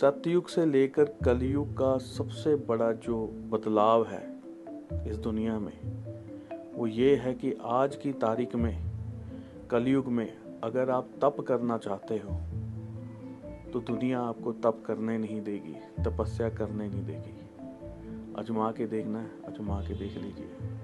सतयुग से लेकर कलयुग का सबसे बड़ा जो बदलाव है इस दुनिया में वो ये है कि आज की तारीख में कलयुग में अगर आप तप करना चाहते हो तो दुनिया आपको तप करने नहीं देगी, तपस्या करने नहीं देगी। अजमा के देखना है, अजमा के देख लीजिए।